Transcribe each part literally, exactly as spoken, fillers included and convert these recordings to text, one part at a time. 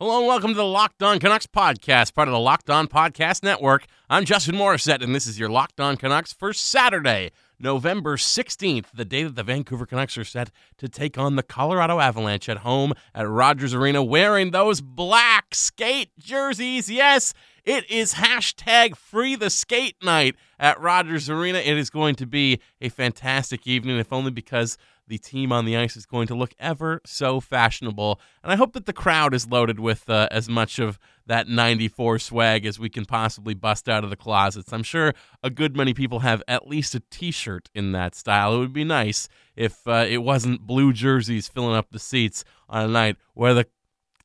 Hello and welcome to the Locked On Canucks podcast, part of the Locked On Podcast Network. I'm Justin Morissette, and this is your Locked On Canucks for Saturday, November sixteenth, the day that the Vancouver Canucks are set to take on the Colorado Avalanche at home at Rogers Arena, wearing those black skate jerseys. Yes, it is hashtag free the skate night at Rogers Arena. It is going to be a fantastic evening, if only because the team on the ice is going to look ever so fashionable. And I hope that the crowd is loaded with uh, as much of that ninety-four swag as we can possibly bust out of the closets. I'm sure a good many people have at least a T-shirt in that style. It would be nice if uh, it wasn't blue jerseys filling up the seats on a night where the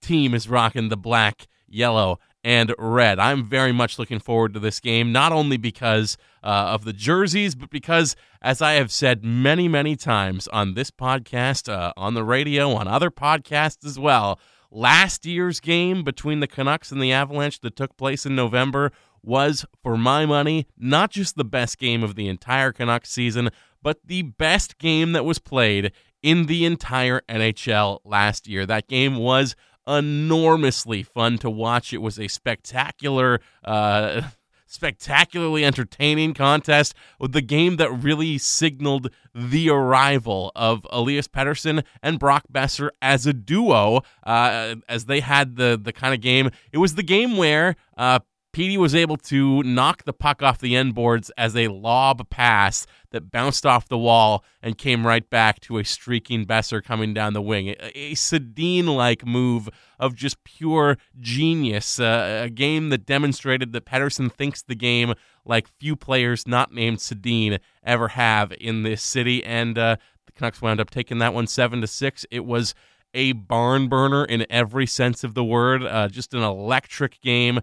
team is rocking the black, yellow, and red. I'm very much looking forward to this game, not only because uh, of the jerseys, but because, as I have said many, many times on this podcast, uh, on the radio, on other podcasts as well, last year's game between the Canucks and the Avalanche that took place in November was, for my money, not just the best game of the entire Canucks season, but the best game that was played in the entire N H L last year. That game was enormously fun to watch. It was a spectacular, uh, spectacularly entertaining contest, with the game that really signaled the arrival of Elias Pettersson and Brock Boeser as a duo, uh, as they had the, the kind of game. It was the game where uh, Petey was able to knock the puck off the end boards as a lob pass that bounced off the wall and came right back to a streaking Boeser coming down the wing. A, a Sedin-like move of just pure genius, uh, a game that demonstrated that Pettersson thinks the game like few players not named Sedin ever have in this city, and uh, the Canucks wound up taking that one seven to six. It was a barn burner in every sense of the word, uh, just an electric game.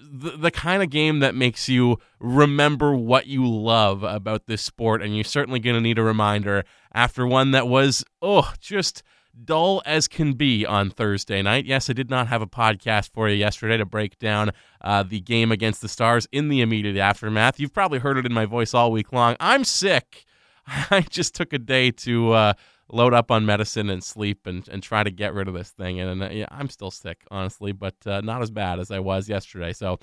The, the kind of game that makes you remember what you love about this sport, and you're certainly going to need a reminder after one that was, oh, just dull as can be on Thursday night. Yes, I did not have a podcast for you yesterday to break down uh, the game against the Stars in the immediate aftermath. You've probably heard it in my voice all week long. I'm sick. I just took a day to uh, load up on medicine and sleep and, and try to get rid of this thing. And, and yeah, I'm still sick, honestly, but uh, not as bad as I was yesterday. So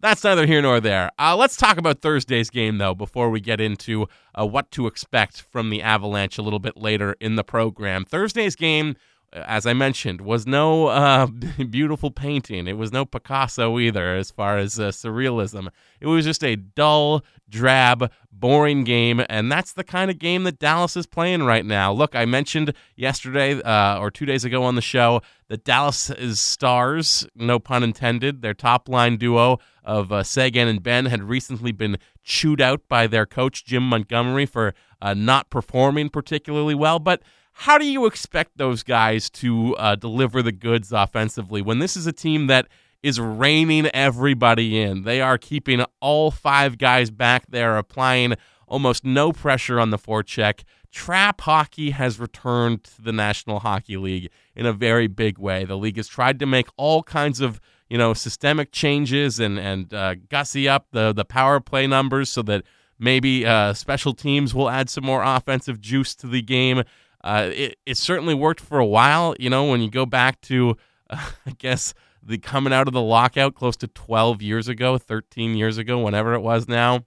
that's neither here nor there. Uh, let's talk about Thursday's game, though, before we get into uh, what to expect from the Avalanche a little bit later in the program. Thursday's game, as I mentioned, was no uh, beautiful painting. It was no Picasso either, as far as uh, surrealism. It was just a dull, drab, boring game, and that's the kind of game that Dallas is playing right now. Look, I mentioned yesterday uh, or two days ago on the show that Dallas Stars, no pun intended, their top-line duo of uh, Seguin and Ben had recently been chewed out by their coach, Jim Montgomery, for uh, not performing particularly well, but how do you expect those guys to uh, deliver the goods offensively when this is a team that is reining everybody in? They are keeping all five guys back. They are applying almost no pressure on the forecheck. Trap hockey has returned to the National Hockey League in a very big way. The league has tried to make all kinds of you know systemic changes and and uh, gussy up the the power play numbers so that maybe uh, special teams will add some more offensive juice to the game. Uh, it, it certainly worked for a while, you know, when you go back to, uh, I guess, the coming out of the lockout close to twelve years ago, thirteen years ago, whenever it was now.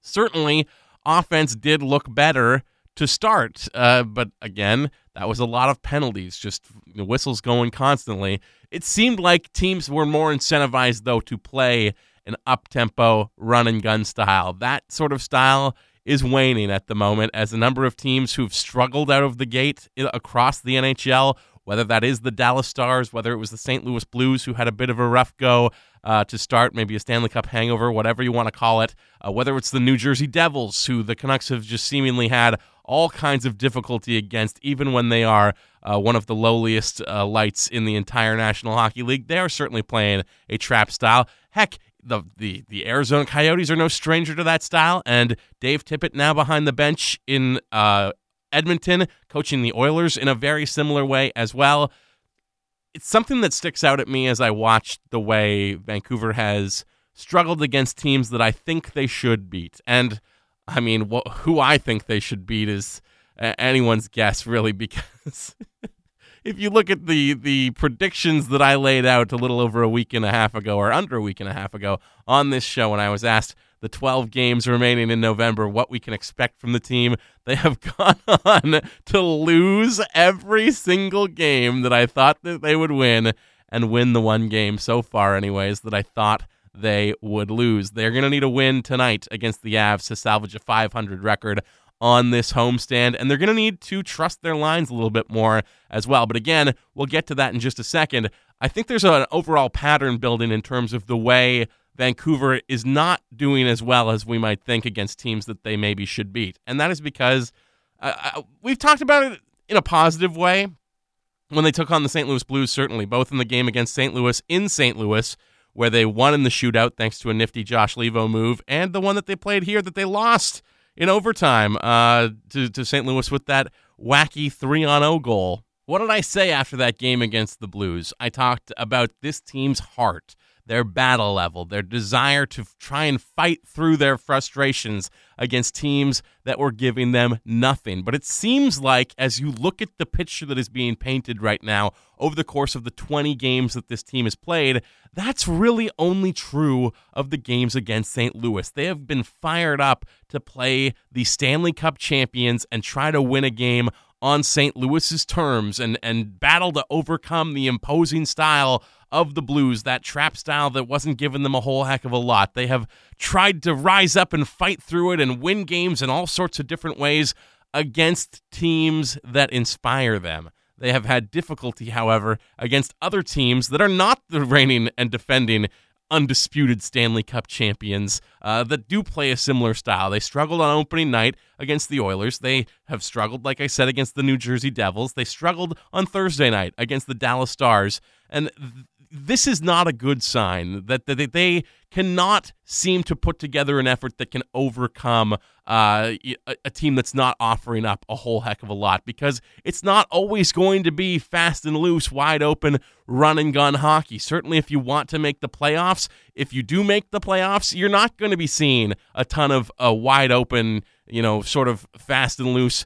Certainly, offense did look better to start, uh, but again, that was a lot of penalties, just you know, whistles going constantly. It seemed like teams were more incentivized, though, to play an up-tempo run-and-gun style. That sort of style is waning at the moment as a number of teams who've struggled out of the gate across the N H L, whether that is the Dallas Stars, whether it was the Saint Louis Blues who had a bit of a rough go uh, to start, maybe a Stanley Cup hangover, whatever you want to call it, uh, whether it's the New Jersey Devils, who the Canucks have just seemingly had all kinds of difficulty against, even when they are uh, one of the lowliest uh, lights in the entire National Hockey League. They are certainly playing a trap style. Heck, The, the the Arizona Coyotes are no stranger to that style, and Dave Tippett now behind the bench in uh, Edmonton, coaching the Oilers in a very similar way as well. It's something that sticks out at me as I watch the way Vancouver has struggled against teams that I think they should beat. And, I mean, wh- who I think they should beat is anyone's guess, really, because if you look at the the predictions that I laid out a little over a week and a half ago, or under a week and a half ago, on this show, when I was asked the twelve games remaining in November, what we can expect from the team, they have gone on to lose every single game that I thought that they would win, and win the one game so far anyways that I thought they would lose. They're going to need a win tonight against the Avs to salvage a five hundred record on this homestand, and they're going to need to trust their lines a little bit more as well. But again, we'll get to that in just a second. I think there's an overall pattern building in terms of the way Vancouver is not doing as well as we might think against teams that they maybe should beat. And that is because uh, we've talked about it in a positive way when they took on the Saint Louis Blues, certainly, both in the game against Saint Louis in Saint Louis, where they won in the shootout thanks to a nifty Josh Levo move, and the one that they played here that they lost in overtime uh, to, to Saint Louis with that wacky three on oh goal. What did I say after that game against the Blues? I talked about this team's heart, their battle level, their desire to try and fight through their frustrations against teams that were giving them nothing. But it seems like, as you look at the picture that is being painted right now over the course of the twenty games that this team has played, that's really only true of the games against Saint Louis. They have been fired up to play the Stanley Cup champions and try to win a game on Saint Louis's terms and, and battle to overcome the imposing style of the Blues, that trap style that wasn't giving them a whole heck of a lot. They have tried to rise up and fight through it and win games in all sorts of different ways against teams that inspire them. They have had difficulty, however, against other teams that are not the reigning and defending undisputed Stanley Cup champions uh, that do play a similar style. They struggled on opening night against the Oilers. They have struggled, like I said, against the New Jersey Devils. They struggled on Thursday night against the Dallas Stars. And th- this is not a good sign that, that they cannot seem to put together an effort that can overcome uh, a, a team that's not offering up a whole heck of a lot, because it's not always going to be fast and loose, wide open, run and gun hockey. Certainly if you want to make the playoffs, if you do make the playoffs, you're not going to be seeing a ton of uh, wide open, you know, sort of fast and loose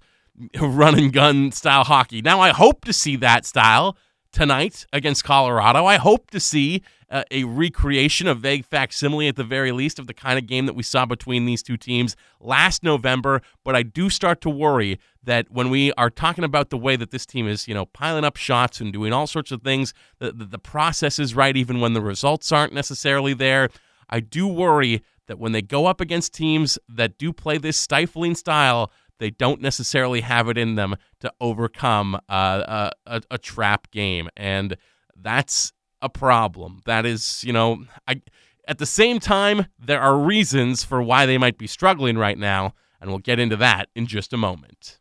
run and gun style hockey. Now I hope to see that style tonight against Colorado. I hope to see uh, a recreation, a vague facsimile at the very least, of the kind of game that we saw between these two teams last November. But I do start to worry that when we are talking about the way that this team is, you know, piling up shots and doing all sorts of things, the, the, the process is right even when the results aren't necessarily there. I do worry that when they go up against teams that do play this stifling style, they don't necessarily have it in them to overcome uh, a, a trap game, and that's a problem. That is, you know, I, at the same time, there are reasons for why they might be struggling right now, and we'll get into that in just a moment.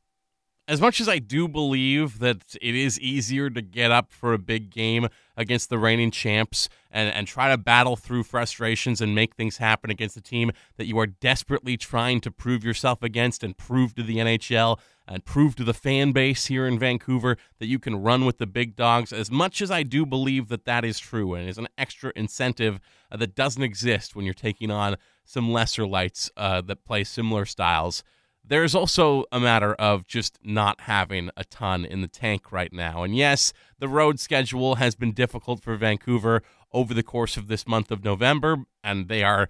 As much as I do believe that it is easier to get up for a big game against the reigning champs and, and try to battle through frustrations and make things happen against a team that you are desperately trying to prove yourself against and prove to the N H L and prove to the fan base here in Vancouver that you can run with the big dogs, as much as I do believe that that is true and is an extra incentive that doesn't exist when you're taking on some lesser lights uh, that play similar styles, there's also a matter of just not having a ton in the tank right now. And yes, the road schedule has been difficult for Vancouver over the course of this month of November, and they are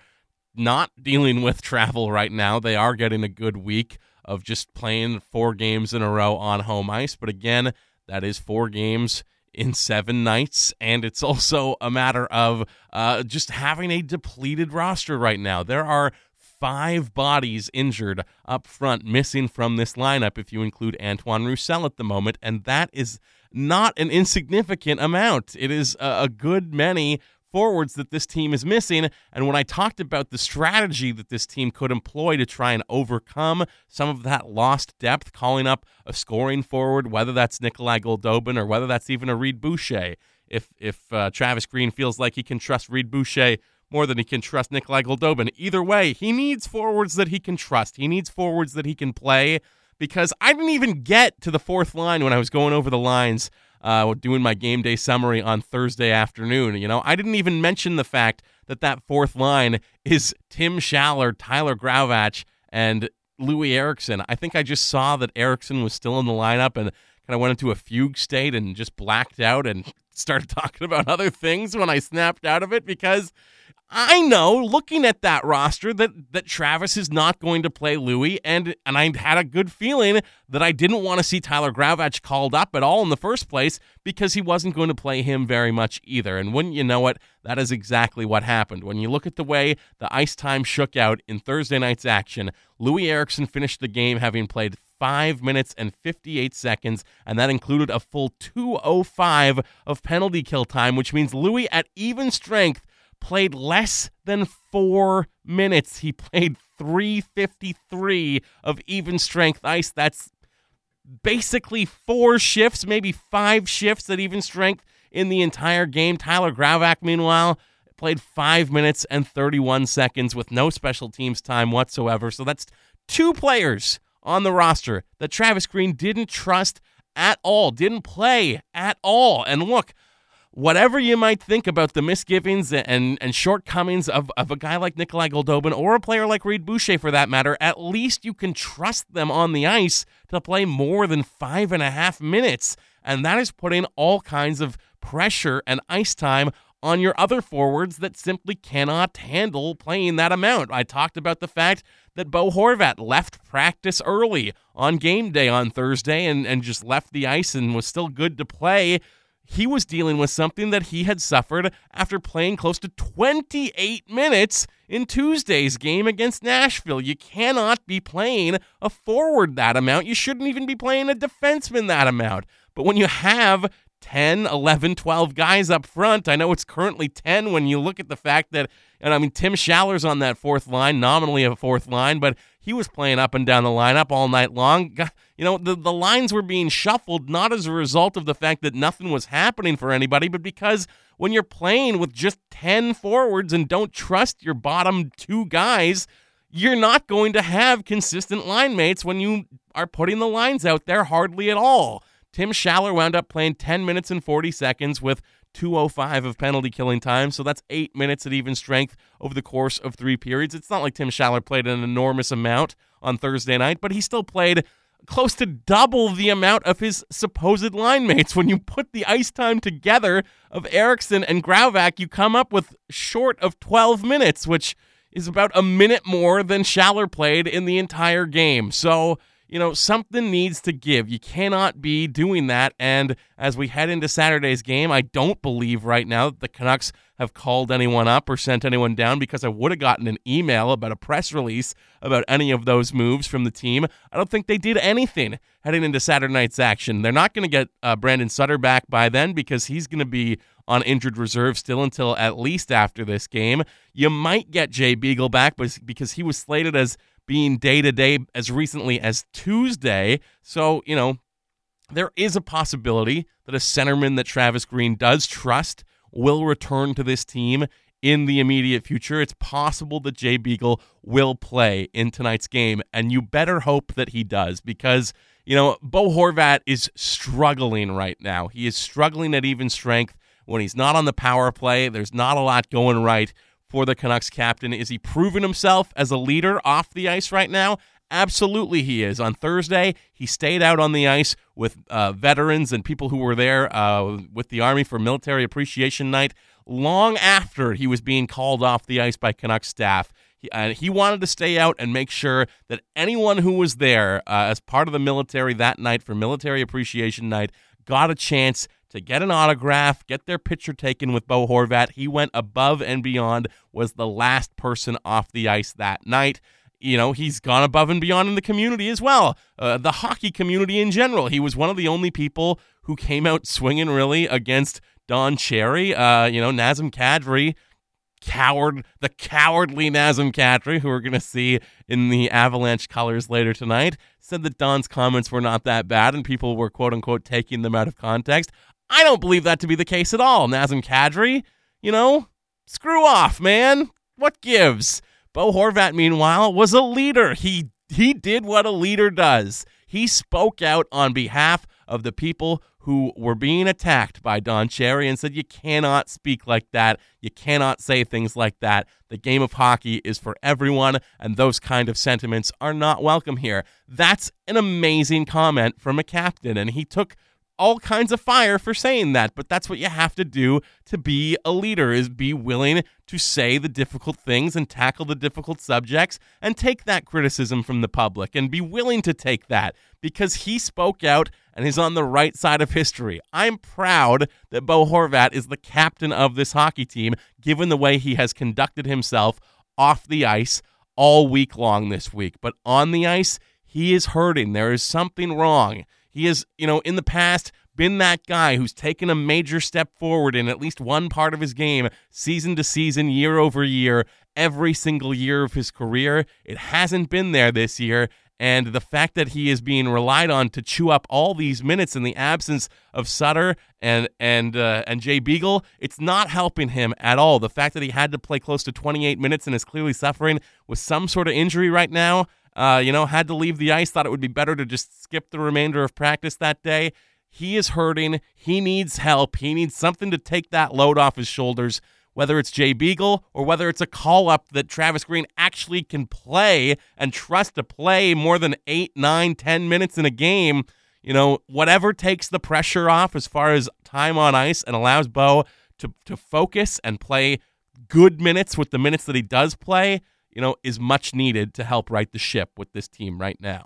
not dealing with travel right now. They are getting a good week of just playing four games in a row on home ice. But again, that is four games in seven nights, and it's also a matter of uh, just having a depleted roster right now. There are five bodies injured up front, missing from this lineup if you include Antoine Roussel at the moment, and that is not an insignificant amount. It is a good many forwards that this team is missing, and when I talked about the strategy that this team could employ to try and overcome some of that lost depth, calling up a scoring forward, whether that's Nikolai Goldobin or whether that's even a Reed Boucher, if, if uh, Travis Green feels like he can trust Reed Boucher more than he can trust Nikolai Goldobin. Either way, he needs forwards that he can trust. He needs forwards that he can play, because I didn't even get to the fourth line when I was going over the lines uh, doing my game day summary on Thursday afternoon. You know, I didn't even mention the fact that that fourth line is Tim Schaller, Tyler Graovac, and Loui Eriksson. I think I just saw that Eriksson was still in the lineup and kind of went into a fugue state and just blacked out and started talking about other things when I snapped out of it, because I know, looking at that roster, that, that Travis is not going to play Loui, and and I had a good feeling that I didn't want to see Tyler Graovac called up at all in the first place, because he wasn't going to play him very much either. And wouldn't you know it, that is exactly what happened. When you look at the way the ice time shook out in Thursday night's action, Loui Eriksson finished the game having played five minutes and fifty-eight seconds, and that included a full two oh five of penalty kill time, which means Loui, at even strength, played less than four minutes. He played three fifty-three of even strength ice. That's basically four shifts, maybe five shifts at even strength in the entire game. Tyler Graovac, meanwhile, played five minutes and thirty-one seconds with no special teams time whatsoever. So that's two players on the roster that Travis Green didn't trust at all, didn't play at all. And look, whatever you might think about the misgivings and, and shortcomings of, of a guy like Nikolai Goldobin, or a player like Reed Boucher for that matter, at least you can trust them on the ice to play more than five and a half minutes. And that is putting all kinds of pressure and ice time on your other forwards that simply cannot handle playing that amount. I talked about the fact that Bo Horvat left practice early on game day on Thursday and, and just left the ice and was still good to play. He was dealing with something that he had suffered after playing close to twenty-eight minutes in Tuesday's game against Nashville. You cannot be playing a forward that amount. You shouldn't even be playing a defenseman that amount. But when you have ten, eleven, twelve guys up front, I know it's currently ten when you look at the fact that, and I mean, Tim Schaller's on that fourth line, nominally a fourth line, but he was playing up and down the lineup all night long. You know, the, the lines were being shuffled, not as a result of the fact that nothing was happening for anybody, but because when you're playing with just ten forwards and don't trust your bottom two guys, you're not going to have consistent line mates when you are putting the lines out there hardly at all. Tim Schaller wound up playing ten minutes and forty seconds with two oh five of penalty killing time, so that's eight minutes at even strength over the course of three periods. It's not like Tim Schaller played an enormous amount on Thursday night, but he still played close to double the amount of his supposed line mates. When you put the ice time together of Eriksson and Graovac, you come up with short of twelve minutes, which is about a minute more than Schaller played in the entire game. So, you know, something needs to give. You cannot be doing that. And as we head into Saturday's game, I don't believe right now that the Canucks have called anyone up or sent anyone down, because I would have gotten an email about a press release about any of those moves from the team. I don't think they did anything heading into Saturday night's action. They're not going to get uh, Brandon Sutter back by then, because he's going to be on injured reserve still until at least after this game. You might get Jay Beagle back, but because he was slated as being day-to-day as recently as Tuesday. So, you know, there is a possibility that a centerman that Travis Green does trust will return to this team in the immediate future. It's possible that Jay Beagle will play in tonight's game, and you better hope that he does, because, you know, Bo Horvat is struggling right now. He is struggling at even strength. When he's not on the power play, there's not a lot going right for the Canucks captain. Is he proving himself as a leader off the ice right now? Absolutely he is. On Thursday, he stayed out on the ice with uh, veterans and people who were there uh, with the Army for Military Appreciation Night long after he was being called off the ice by Canucks staff. He, uh, he wanted to stay out and make sure that anyone who was there uh, as part of the military that night for Military Appreciation Night got a chance to get an autograph, get their picture taken with Bo Horvat. He went above and beyond, was the last person off the ice that night. You know, he's gone above and beyond in the community as well, uh, the hockey community in general. He was one of the only people who came out swinging, really, against Don Cherry. Uh, you know, Nazem Kadri, coward, the cowardly Nazem Kadri, who we're going to see in the Avalanche colors later tonight, said that Don's comments were not that bad and people were, quote-unquote, taking them out of context. I don't believe that to be the case at all. Nazem Kadri, you know, screw off, man. What gives? Bo Horvat, meanwhile, was a leader. He he did what a leader does. He spoke out on behalf of the people who were being attacked by Don Cherry and said, you cannot speak like that. You cannot say things like that. The game of hockey is for everyone, and those kind of sentiments are not welcome here. That's an amazing comment from a captain, and he took all kinds of fire for saying that, but that's what you have to do to be a leader, is be willing to say the difficult things and tackle the difficult subjects and take that criticism from the public and be willing to take that, because he spoke out and is on the right side of history. I'm proud that Bo Horvat is the captain of this hockey team, given the way he has conducted himself off the ice all week long this week. But on the ice, he is hurting. There is something wrong. He has, you know, in the past been that guy who's taken a major step forward in at least one part of his game, season to season, year over year, every single year of his career. It hasn't been there this year, and the fact that he is being relied on to chew up all these minutes in the absence of Sutter and and uh, and Jay Beagle, it's not helping him at all. The fact that he had to play close to twenty-eight minutes and is clearly suffering with some sort of injury right now. Uh, you know, had to leave the ice, thought it would be better to just skip the remainder of practice that day. He is hurting. He needs help. He needs something to take that load off his shoulders, whether it's Jay Beagle or whether it's a call-up that Travis Green actually can play and trust to play more than eight, nine, ten minutes in a game. You know, whatever takes the pressure off as far as time on ice and allows Bo to, to focus and play good minutes with the minutes that he does play, you know, is much needed to help right the ship with this team right now.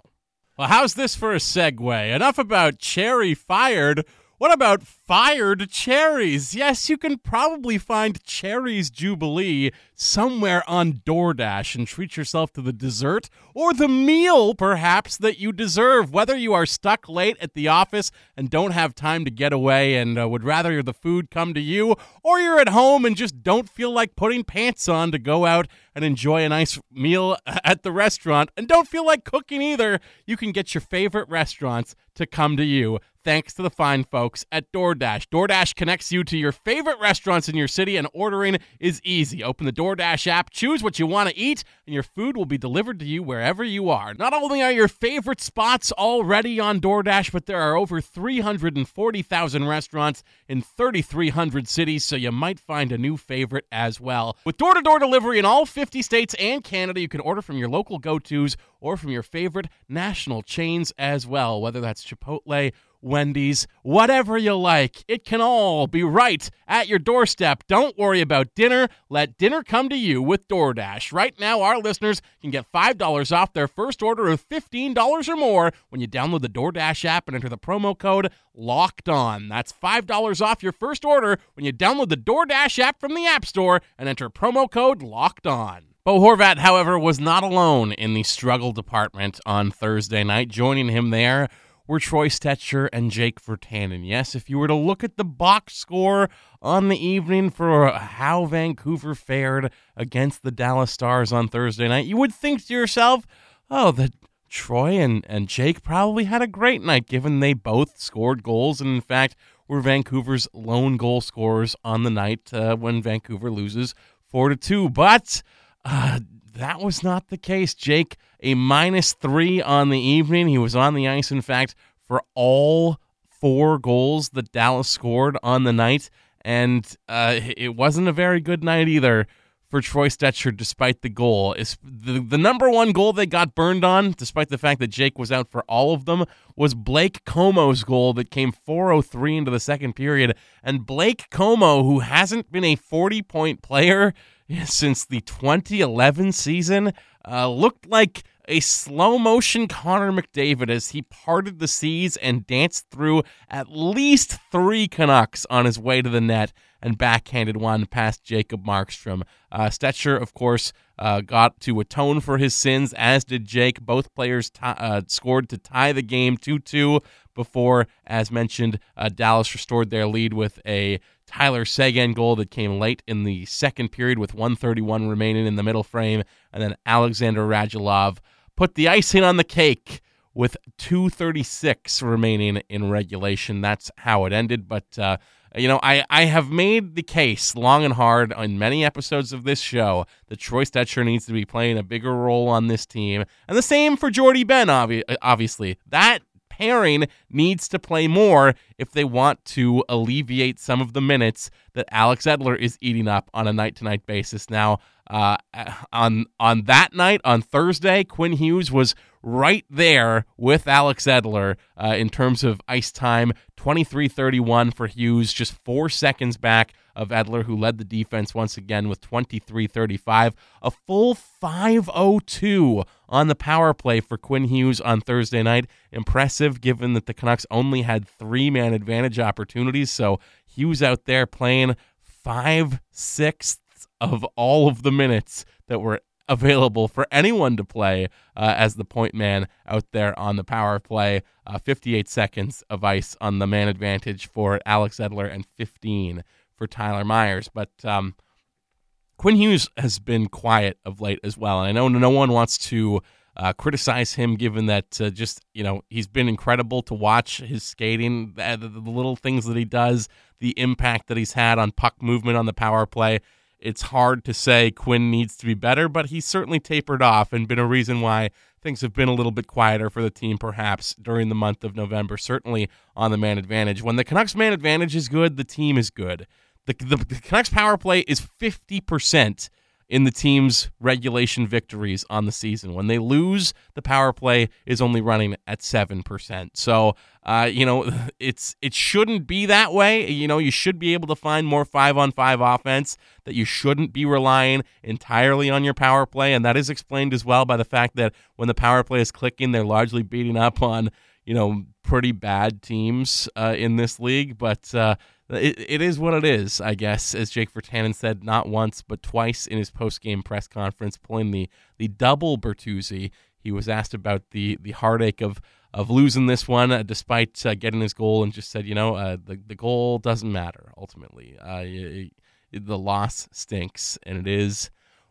Well, how's this for a segue? Enough about Cherry fired. What about fired cherries? Yes, you can probably find Cherry's Jubilee somewhere on DoorDash and treat yourself to the dessert or the meal, perhaps, that you deserve. Whether you are stuck late at the office and don't have time to get away and uh, would rather the food come to you, or you're at home and just don't feel like putting pants on to go out and enjoy a nice meal at the restaurant and don't feel like cooking either, you can get your favorite restaurants to come to you, thanks to the fine folks at DoorDash. DoorDash connects you to your favorite restaurants in your city, and ordering is easy. Open the DoorDash app, choose what you want to eat, and your food will be delivered to you wherever you are. Not only are your favorite spots already on DoorDash, but there are over three hundred forty thousand restaurants in three thousand three hundred cities, so you might find a new favorite as well. With door-to-door delivery in all fifty states and Canada, you can order from your local go-tos or from your favorite national chains as well, whether that's Chipotle, Wendy's, whatever you like. It can all be right at your doorstep. Don't worry about dinner. Let dinner come to you with DoorDash. Right now, our listeners can get five dollars off their first order of fifteen dollars or more when you download the DoorDash app and enter the promo code Locked On. That's five dollars off your first order when you download the DoorDash app from the App Store and enter promo code Locked On. Bo Horvat, however, was not alone in the struggle department on Thursday night. Joining him there were Troy Stetcher and Jake Virtanen. Yes, if you were to look at the box score on the evening for how Vancouver fared against the Dallas Stars on Thursday night, you would think to yourself, oh, the Troy and, and Jake probably had a great night, given they both scored goals and, in fact, were Vancouver's lone goal scorers on the night uh, when Vancouver loses four to two. But uh, that was not the case. Jake, a minus three on the evening. He was on the ice, in fact, for all four goals that Dallas scored on the night. And uh, it wasn't a very good night either for Troy Stetcher, despite the goal. It's the, the number one goal they got burned on, despite the fact that Jake was out for all of them, was Blake Comeau's goal that came four oh three into the second period. And Blake Comeau, who hasn't been a forty-point player since the twenty eleven season, uh, looked like a slow-motion Connor McDavid as he parted the seas and danced through at least three Canucks on his way to the net and backhanded one past Jacob Markstrom. Uh, Stetcher, of course, uh, got to atone for his sins, as did Jake. Both players t- uh, scored to tie the game two two before, as mentioned, uh, Dallas restored their lead with a Tyler Seguin goal that came late in the second period with one thirty-one remaining in the middle frame. And then Alexander Radulov put the icing on the cake with two thirty-six remaining in regulation. That's how it ended. But, uh, you know, I, I have made the case long and hard on many episodes of this show that Troy Stetcher needs to be playing a bigger role on this team. And the same for Jordy Ben, obvi- obviously. That pairing needs to play more if they want to alleviate some of the minutes that Alex Edler is eating up on a night-to-night basis. Now, uh, on on that night, on Thursday, Quinn Hughes was right there with Alex Edler uh, in terms of ice time, twenty-three thirty-one for Hughes, just four seconds back of Edler, who led the defense once again with twenty-three thirty-five. A full five oh two on the power play for Quinn Hughes on Thursday night. Impressive, given that the Canucks only had three-man advantage opportunities. So Hughes out there playing five-sixths of all of the minutes that were available for anyone to play uh, as the point man out there on the power play. Uh, fifty-eight seconds of ice on the man advantage for Alex Edler and fifteen for Tyler Myers. But um, Quinn Hughes has been quiet of late as well. And I know no one wants to uh, criticize him, given that uh, just, you know, he's been incredible to watch, his skating, the, the little things that he does, the impact that he's had on puck movement on the power play. It's hard to say Quinn needs to be better, but he's certainly tapered off and been a reason why things have been a little bit quieter for the team, perhaps, during the month of November, certainly on the man advantage. When the Canucks man advantage is good, the team is good. The, the, the Canucks power play is fifty percent in the team's regulation victories on the season. When they lose, the power play is only running at seven percent. So, uh, you know, it's it shouldn't be that way. You know, you should be able to find more five-on-five offense, that you shouldn't be relying entirely on your power play, and that is explained as well by the fact that when the power play is clicking, they're largely beating up on, you know, pretty bad teams uh, in this league, but uh, it, it is what it is, I guess, as Jake Virtanen said not once but twice in his post-game press conference, pulling the the double Bertuzzi. He was asked about the the heartache of, of losing this one uh, despite uh, getting his goal, and just said, you know, uh, the, the goal doesn't matter, ultimately. Uh, it, it, the loss stinks, and it is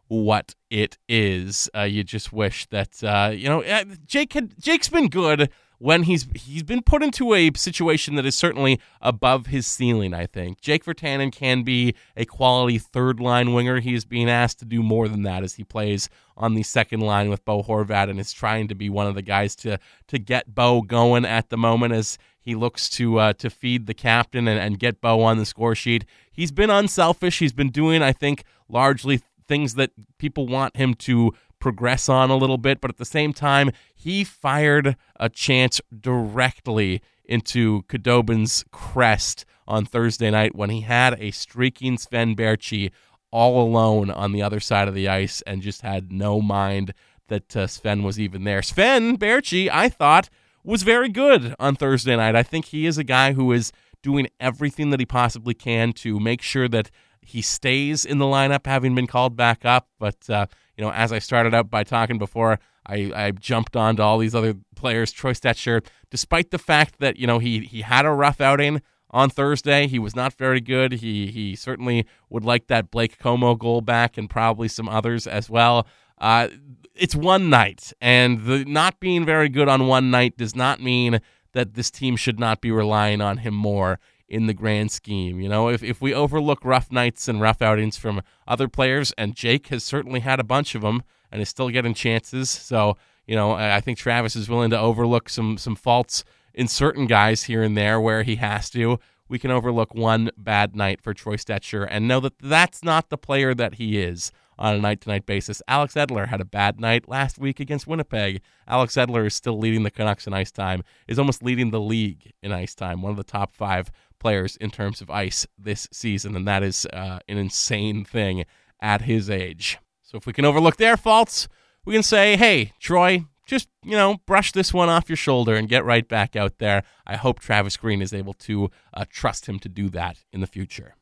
what it is. Uh, you just wish that, uh, you know, Jake had, Jake's been good when he's he's been put into a situation that is certainly above his ceiling, I think. Jake Virtanen can be a quality third-line winger. He is being asked to do more than that as he plays on the second line with Bo Horvat, and is trying to be one of the guys to to get Bo going at the moment as he looks to uh, to feed the captain and, and get Bo on the score sheet. He's been unselfish. He's been doing, I think, largely things that people want him to progress on a little bit, but at the same time, he fired a chance directly into Godobin's crest on Thursday night when he had a streaking Sven Baertschi all alone on the other side of the ice and just had no mind that uh, Sven was even there. Sven Baertschi, I thought, was very good on Thursday night. I think he is a guy who is doing everything that he possibly can to make sure that he stays in the lineup, having been called back up, but uh, you know, as I started out by talking before, I, I jumped on to all these other players. Troy Stetcher, despite the fact that, you know, he he had a rough outing on Thursday, he was not very good. He he certainly would like that Blake Comeau goal back, and probably some others as well. Uh, it's one night, and the not being very good on one night does not mean that this team should not be relying on him more in the grand scheme. You know, if if we overlook rough nights and rough outings from other players, and Jake has certainly had a bunch of them and is still getting chances, so, you know, I think Travis is willing to overlook some some faults in certain guys here and there where he has to. We can overlook one bad night for Troy Stetcher and know that that's not the player that he is on a night-to-night basis. Alex Edler had a bad night last week against Winnipeg. Alex Edler is still leading the Canucks in ice time, is almost leading the league in ice time, one of the top five players in terms of ice this season, and that is uh, an insane thing at his age. So if we can overlook their faults, we can say, hey, Troy, just, you know, brush this one off your shoulder and get right back out there. I hope Travis Green is able to uh, trust him to do that in the future.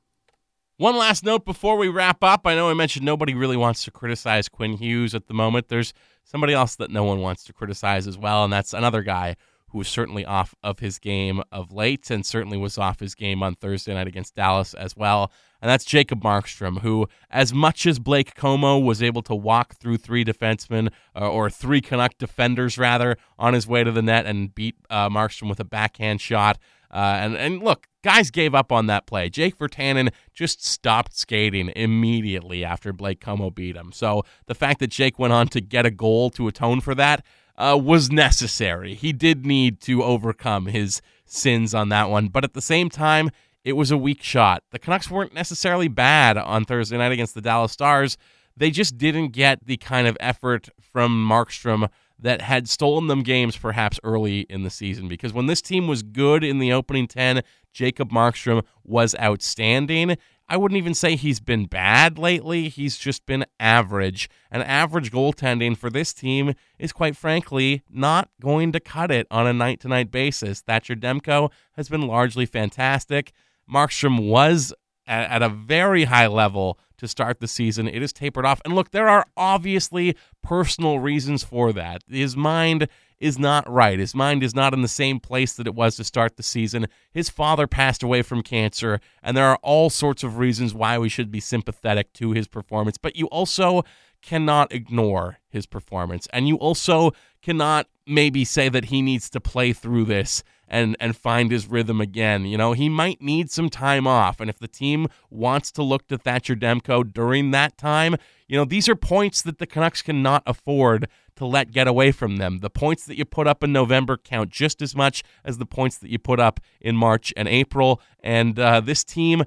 One last note before we wrap up. I know I mentioned nobody really wants to criticize Quinn Hughes at the moment. There's somebody else that no one wants to criticize as well, and that's another guy who was certainly off of his game of late, and certainly was off his game on Thursday night against Dallas as well. And that's Jacob Markstrom, who, as much as Blake Comeau was able to walk through three defensemen, uh, or three Canuck defenders, rather, on his way to the net and beat uh, Markstrom with a backhand shot. Uh, and, and look, guys gave up on that play. Jake Virtanen just stopped skating immediately after Blake Comeau beat him. So the fact that Jake went on to get a goal to atone for that, uh, was necessary. He did need to overcome his sins on that one. But at the same time, it was a weak shot. The Canucks weren't necessarily bad on Thursday night against the Dallas Stars. They just didn't get the kind of effort from Markstrom that had stolen them games perhaps early in the season. Because when this team was good in the opening ten, Jacob Markstrom was outstanding. I wouldn't even say he's been bad lately. He's just been average. And average goaltending for this team is, quite frankly, not going to cut it on a night-to-night basis. Thatcher Demko has been largely fantastic. Markstrom was at a very high level to start the season. It is tapered off. And look, there are obviously personal reasons for that. His mind is not right. His mind is not in the same place that it was to start the season. His father passed away from cancer, and there are all sorts of reasons why we should be sympathetic to his performance. But you also cannot ignore his performance, and you also cannot maybe say that he needs to play through this and and find his rhythm again. You know, he might need some time off, and if the team wants to look to Thatcher Demko during that time, you know, these are points that the Canucks cannot afford to let get away from them. The points that you put up in November count just as much as the points that you put up in March and April, and uh, this team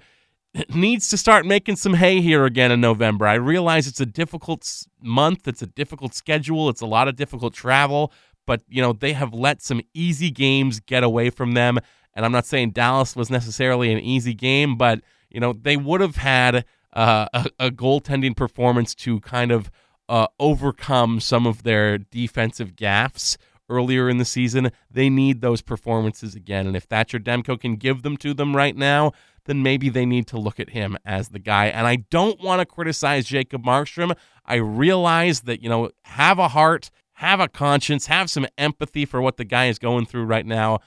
needs to start making some hay here again in November. I realize it's a difficult month, it's a difficult schedule, it's a lot of difficult travel, but, you know, they have let some easy games get away from them. And I'm not saying Dallas was necessarily an easy game, but, you know, they would have had uh, a, a goaltending performance to kind of uh, overcome some of their defensive gaffes earlier in the season. They need those performances again. And if Thatcher Demko can give them to them right now, then maybe they need to look at him as the guy. And I don't want to criticize Jacob Markstrom. I realize that, you know, have a heart, have a conscience, have some empathy for what the guy is going through right now.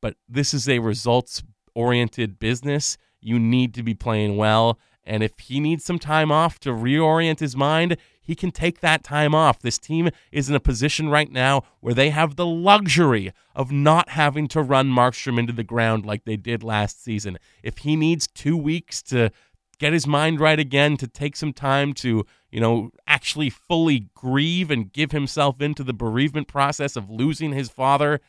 But this is a results-oriented business. You need to be playing well. And if he needs some time off to reorient his mind, he can take that time off. This team is in a position right now where they have the luxury of not having to run Markstrom into the ground like they did last season. If he needs two weeks to get his mind right again, to take some time to, you know, actually fully grieve and give himself into the bereavement process of losing his father,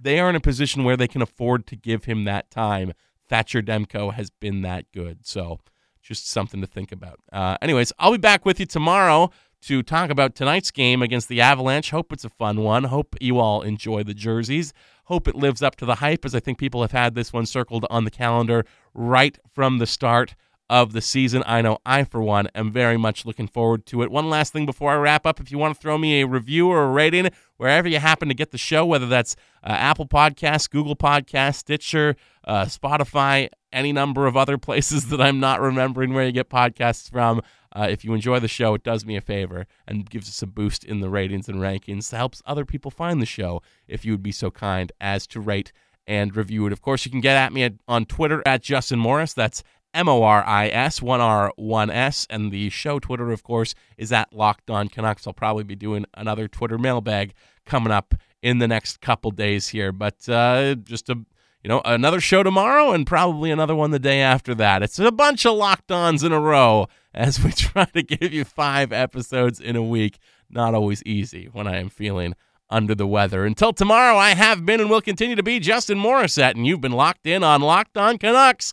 they are in a position where they can afford to give him that time. Thatcher Demko has been that good. So just something to think about. Uh, anyways, I'll be back with you tomorrow to talk about tonight's game against the Avalanche. Hope it's a fun one. Hope you all enjoy the jerseys. Hope it lives up to the hype, as I think people have had this one circled on the calendar right from the start of the season. I know I, for one, am very much looking forward to it. One last thing before I wrap up, if you want to throw me a review or a rating wherever you happen to get the show, whether that's uh, Apple Podcasts, Google Podcasts, Stitcher, uh, Spotify, any number of other places that I'm not remembering where you get podcasts from, uh, if you enjoy the show, it does me a favor and gives us a boost in the ratings and rankings. It helps other people find the show if you would be so kind as to rate and review it. Of course, you can get at me at, on Twitter at Justin Morris. That's M O R I S, one R, one S. And the show Twitter, of course, is at Locked On Canucks. I'll probably be doing another Twitter mailbag coming up in the next couple days here. But uh, just a, you know, another show tomorrow and probably another one the day after that. It's a bunch of Locked Ons in a row as we try to give you five episodes in a week. Not always easy when I am feeling under the weather. Until tomorrow, I have been and will continue to be Justin Morissette, and you've been locked in on Locked On Canucks,